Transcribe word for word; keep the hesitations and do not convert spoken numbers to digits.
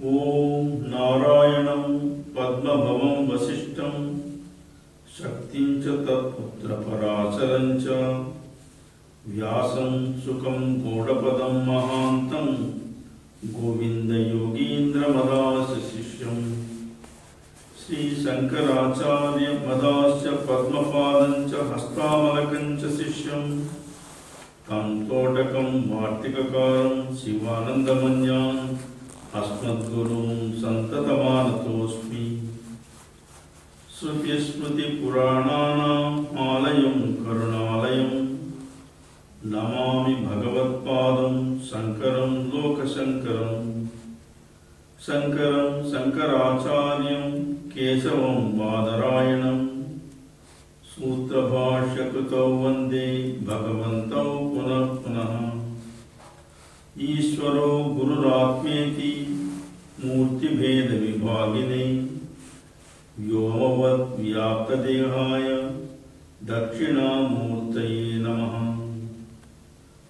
Om Narayanam Padmabhavam Vasishtam Shaktincha Tatputra Paracharancha Vyasam Sukam Godapadam Mahantam Govinda Yogindra Madhasya Sishyam Sri Shankaracharya Madhasya Padmapadancha Hastamalakancha Sishyam Tantodakam Vartikakaram Sivanandamanyam Asmat Gurum Santatamanathosmi Sufyasmriti Purananam Alayam Karunalayam Namami Bhagavat Padam Sankaram Lokashankaram Sankaram Shankaracharyam Kesavam Vadarayanam Sutra Bhashya Krutau Vande Bhagavantau Punah Punah Ishwaro Gururatmeti Murti Bheda Vibhagine Vyomavat Vyapta Dehaya Dakshina Murtaye Namaha